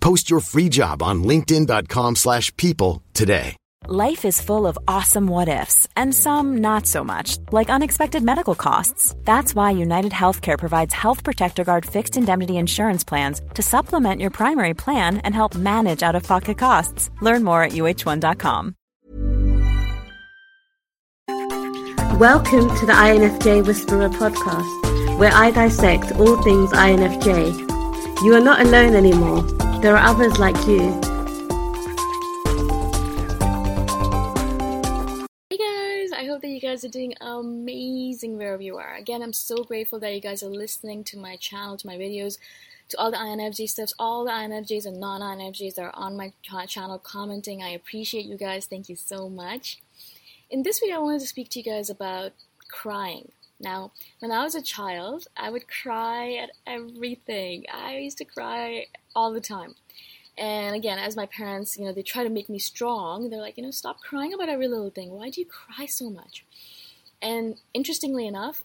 Post your free job on linkedin.com/people today. Life is full of awesome what ifs and some not so much, like unexpected medical costs. That's why United Healthcare provides Health Protector Guard fixed indemnity insurance plans to supplement your primary plan and help manage out-of-pocket costs. Learn more at uh1.com. Welcome to the INFJ Whisperer podcast, where I dissect all things INFJ. You are not alone anymore. There are others like you. Hey guys, I hope that you guys are doing amazing wherever you are. Again, I'm so grateful that you guys are listening to my channel, to my videos, to all the INFJ stuff, all the INFJs and non-INFJs that are on my channel commenting. I appreciate you guys. Thank you so much. In this video, I wanted to speak to you guys about crying. Now, when I was a child, I would cry at everything. I used to cry all the time. And again, as my parents, they try to make me strong. They're like, stop crying about every little thing. Why do you cry so much? And interestingly enough,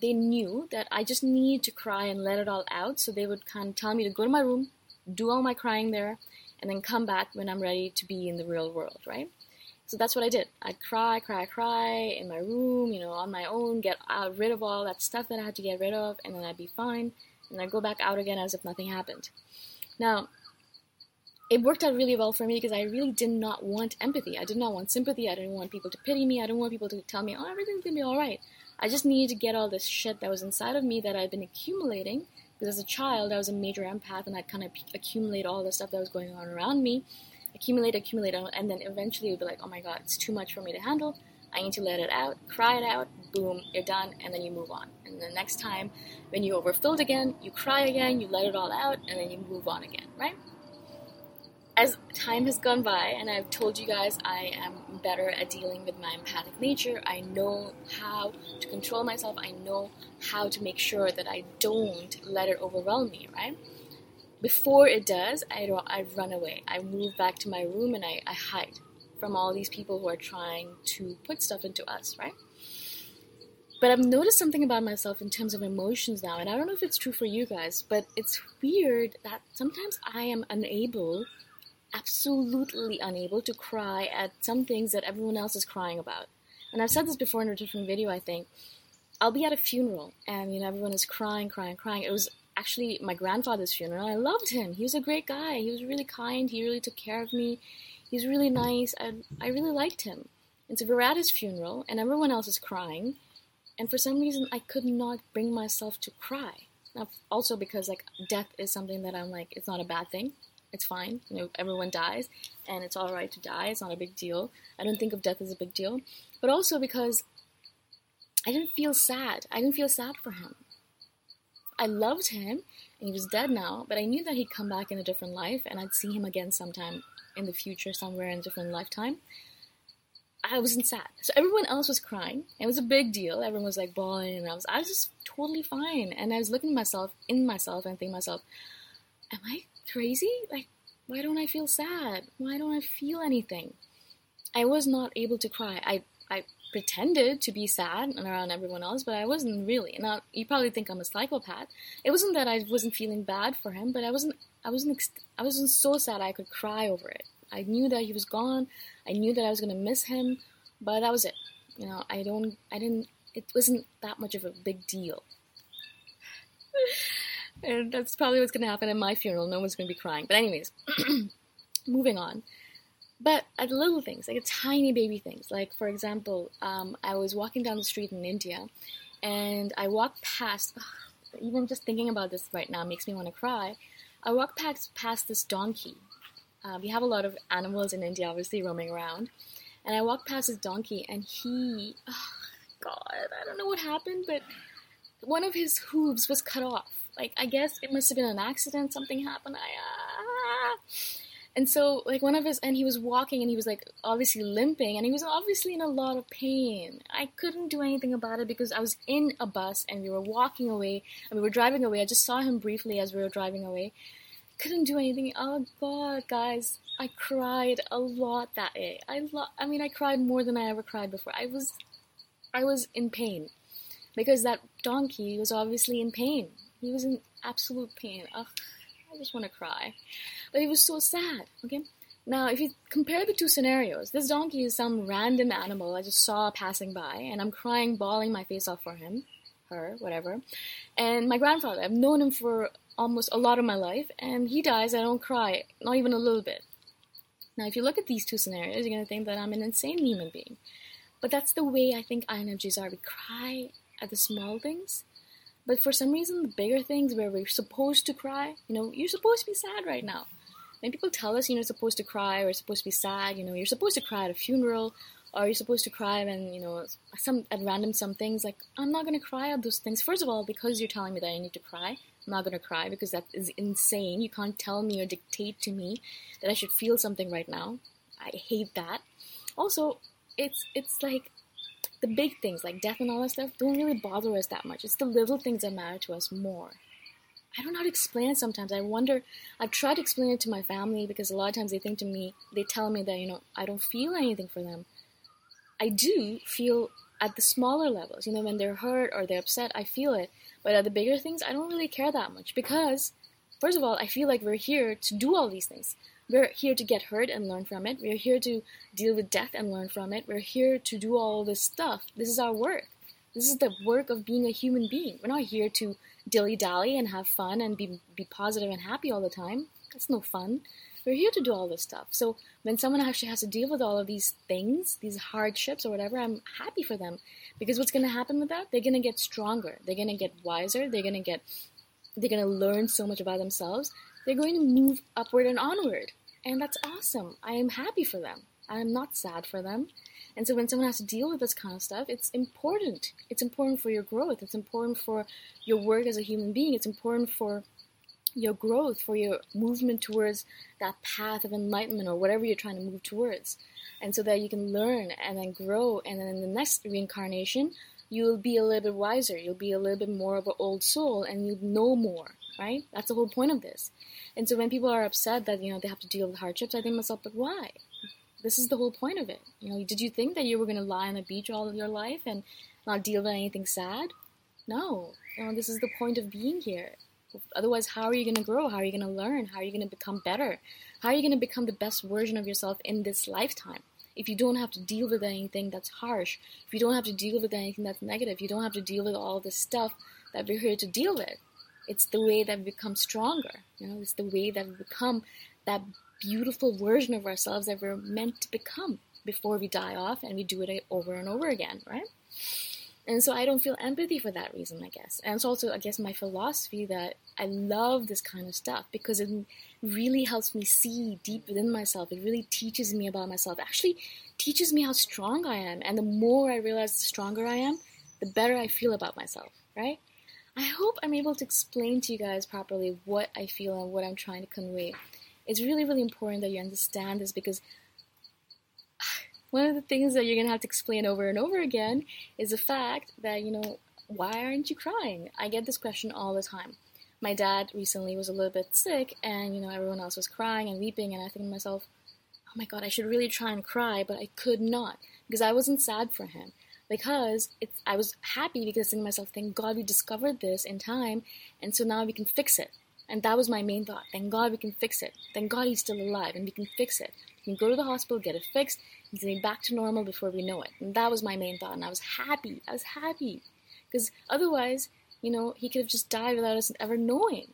they knew that I just needed to cry and let it all out. So they would kind of tell me to go to my room, do all my crying there, and then come back when I'm ready to be in the real world, right? So that's what I did. I'd cry in my room, on my own, get rid of all that stuff that I had to get rid of, and then I'd be fine, and I'd go back out again as if nothing happened. Now, it worked out really well for me because I really did not want empathy. I did not want sympathy. I didn't want people to pity me. I didn't want people to tell me, oh, everything's going to be all right. I just needed to get all this shit that was inside of me that I'd been accumulating, because as a child, I was a major empath, and I'd kind of accumulate all the stuff that was going on around me. Accumulate, and then eventually you'd be like, oh my god, it's too much for me to handle, I need to let it out, cry it out, boom, you're done, and then you move on. And the next time, when you're overfilled again, you cry again, you let it all out, and then you move on again, right? as time has gone by, and I've told you guys I am better at dealing with my empathic nature, I know how to control myself, I know how to make sure that I don't let it overwhelm me, right? Before it does, I run away. I move back to my room and I hide from all these people who are trying to put stuff into us, right? But I've noticed something about myself in terms of emotions now, and I don't know if it's true for you guys, but it's weird that sometimes I am unable, absolutely unable, to cry at some things that everyone else is crying about. And I've said this before in a different video, I think. I'll be at a funeral, and everyone is crying. It was actually my grandfather's funeral. I loved him. He was a great guy. He was really kind. He really took care of me. He's really nice. I really liked him. And so we're at his funeral, and everyone else is crying. And for some reason, I could not bring myself to cry. Now, also because death is something that I'm it's not a bad thing. It's fine. Everyone dies, and it's all right to die. It's not a big deal. I don't think of death as a big deal. But also because I didn't feel sad. I didn't feel sad for him. I loved him, and he was dead now, but I knew that he'd come back in a different life, and I'd see him again sometime in the future, somewhere in a different lifetime. I wasn't sad. So everyone else was crying. It was a big deal. Everyone was bawling, and I was just totally fine. And I was looking at myself and thinking to myself, am I crazy? Why don't I feel sad? Why don't I feel anything? I was not able to cry. I pretended to be sad and around everyone else, but I wasn't really. Now, you probably think I'm a psychopath. It wasn't that I wasn't feeling bad for him, but I wasn't so sad I could cry over it. I knew that he was gone. I knew that I was going to miss him, but that was it. It wasn't that much of a big deal. And that's probably what's going to happen at my funeral. No one's going to be crying. But anyways, moving on. But at little things, tiny baby things. For example, I was walking down the street in India, and I walked past, even just thinking about this right now makes me want to cry. I walked past this donkey. We have a lot of animals in India, obviously, roaming around. And I walked past this donkey, and he... Oh, God, I don't know what happened, but one of his hooves was cut off. I guess it must have been an accident. Something happened. And so, one of his... And he was walking, and he was, obviously limping, and he was obviously in a lot of pain. I couldn't do anything about it because I was in a bus, and we were walking away, and we were driving away. I just saw him briefly as we were driving away. Couldn't do anything. Oh God, guys, I cried a lot that day. I cried more than I ever cried before. I was in pain because that donkey was obviously in pain. He was in absolute pain. Ugh, I just want to cry, but he was so sad. Okay, now if you compare the two scenarios, this donkey is some random animal I just saw passing by, and I'm crying, bawling my face off for him, her, whatever, and my grandfather. I've known him for almost a lot of my life, and he dies, I don't cry, not even a little bit. Now, if you look at these two scenarios, you're going to think that I'm an insane human being. But that's the way I think INFJs are. We cry at the small things, but for some reason, the bigger things where we're supposed to cry, you're supposed to be sad right now. When people tell us, you're supposed to cry, or you're supposed to be sad, you're supposed to cry at a funeral, or you're supposed to cry when, some things, I'm not going to cry at those things. First of all, because you're telling me that I need to cry, I'm not going to cry because that is insane. You can't tell me or dictate to me that I should feel something right now. I hate that. Also, it's the big things, death and all that stuff, don't really bother us that much. It's the little things that matter to us more. I don't know how to explain it sometimes. I wonder, I've tried to explain it to my family because a lot of times they tell me that, I don't feel anything for them. I do feel at the smaller levels, when they're hurt or they're upset, I feel it. But at the bigger things, I don't really care that much because, first of all, I feel like we're here to do all these things. We're here to get hurt and learn from it. We're here to deal with death and learn from it. We're here to do all this stuff. This is our work. This is the work of being a human being. We're not here to dilly-dally and have fun and be positive and happy all the time. That's no fun. We're here to do all this stuff. So when someone actually has to deal with all of these things, these hardships or whatever, I'm happy for them. Because what's going to happen with that? They're going to get stronger. They're going to get wiser. They're going to learn so much about themselves. They're going to move upward and onward. And that's awesome. I am happy for them. I am not sad for them. And so when someone has to deal with this kind of stuff, it's important. It's important for your growth. It's important for your work as a human being. It's important for your growth, for your movement towards that path of enlightenment or whatever you're trying to move towards. And so that you can learn and then grow, and then in the next reincarnation, you'll be a little bit wiser. You'll be a little bit more of an old soul, and you'll know more, right? That's the whole point of this. And so when people are upset that, they have to deal with hardships, I think to myself, but why? This is the whole point of it. Did you think that you were going to lie on the beach all of your life and not deal with anything sad? No. This is the point of being here. Otherwise, how are you going to grow? How are you going to learn? How are you going to become better? How are you going to become the best version of yourself in this lifetime? If you don't have to deal with anything that's harsh, if you don't have to deal with anything that's negative, you don't have to deal with all this stuff that we're here to deal with. It's the way that we become stronger. It's the way that we become that beautiful version of ourselves that we're meant to become before we die off, and we do it over and over again, right? And so I don't feel empathy for that reason, I guess. And it's also, I guess, my philosophy that I love this kind of stuff because it really helps me see deep within myself. It really teaches me about myself. It actually teaches me how strong I am. And the more I realize the stronger I am, the better I feel about myself, right? I hope I'm able to explain to you guys properly what I feel and what I'm trying to convey. It's really, really important that you understand this, because one of the things that you're going to have to explain over and over again is the fact that, why aren't you crying? I get this question all the time. My dad recently was a little bit sick, and, everyone else was crying and weeping, and I think to myself, oh my God, I should really try and cry, but I could not, because I wasn't sad for him. Because I was happy, because I think to myself, thank God we discovered this in time, and so now we can fix it. And that was my main thought. Thank God we can fix it. Thank God he's still alive and we can fix it. We can go to the hospital, get it fixed, and get back to normal before we know it. And that was my main thought. And I was happy. Because otherwise, he could have just died without us ever knowing.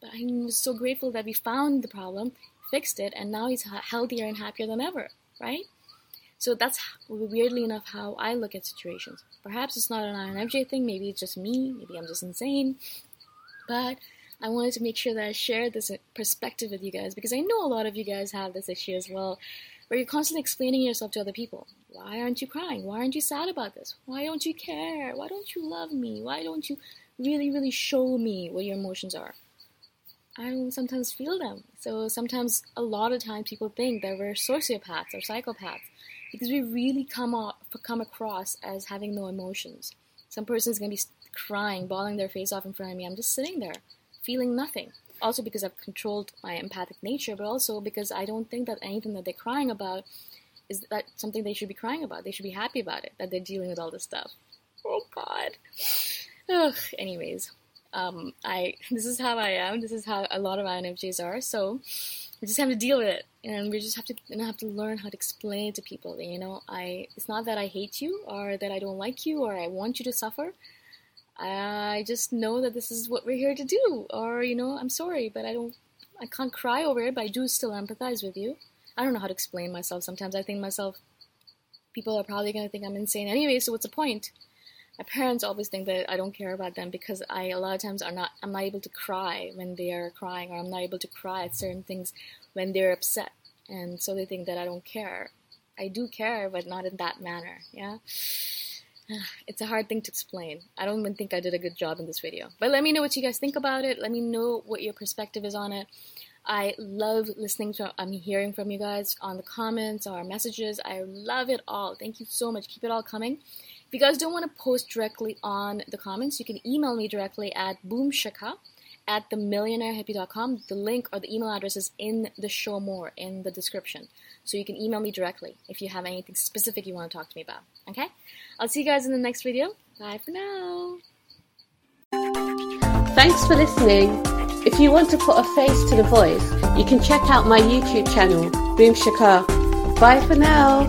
But I was so grateful that we found the problem, fixed it, and now he's healthier and happier than ever, right? So that's, weirdly enough, how I look at situations. Perhaps it's not an INFJ thing. Maybe it's just me. Maybe I'm just insane. But I wanted to make sure that I shared this perspective with you guys, because I know a lot of you guys have this issue as well, where you're constantly explaining yourself to other people. Why aren't you crying? Why aren't you sad about this? Why don't you care? Why don't you love me? Why don't you really, really show me what your emotions are? I don't sometimes feel them. So sometimes, a lot of times, people think that we're sociopaths or psychopaths because we really come across as having no emotions. Some person's going to be crying, bawling their face off in front of me. I'm just sitting there, feeling nothing. Also because I've controlled my empathic nature, but also because I don't think that anything that they're crying about is that something they should be crying about. They should be happy about it, that they're dealing with all this stuff. Oh God. Ugh. Anyways, this is how I am. This is how a lot of INFJs are. So we just have to deal with it, and we just have to learn how to explain it to people. It's not that I hate you or that I don't like you or I want you to suffer. I just know that this is what we're here to do, or, I'm sorry, but I can't cry over it, but I do still empathize with you. I don't know how to explain myself sometimes. I think myself, people are probably going to think I'm insane anyway, so what's the point? My parents always think that I don't care about them because I'm not able to cry when they are crying, or I'm not able to cry at certain things when they're upset, and so they think that I don't care. I do care, but not in that manner, yeah? It's a hard thing to explain. I don't even think I did a good job in this video. But let me know what you guys think about it. Let me know what your perspective is on it. I love listening to, hearing from you guys on the comments or messages. I love it all. Thank you so much. Keep it all coming. If you guys don't want to post directly on the comments, you can email me directly at boomshikha@themillionairehippie.com. The link or the email address is in the show more, in the description. So you can email me directly if you have anything specific you want to talk to me about. Okay? I'll see you guys in the next video. Bye for now. Thanks for listening. If you want to put a face to the voice, you can check out my YouTube channel, Boom Shikha. Bye for now.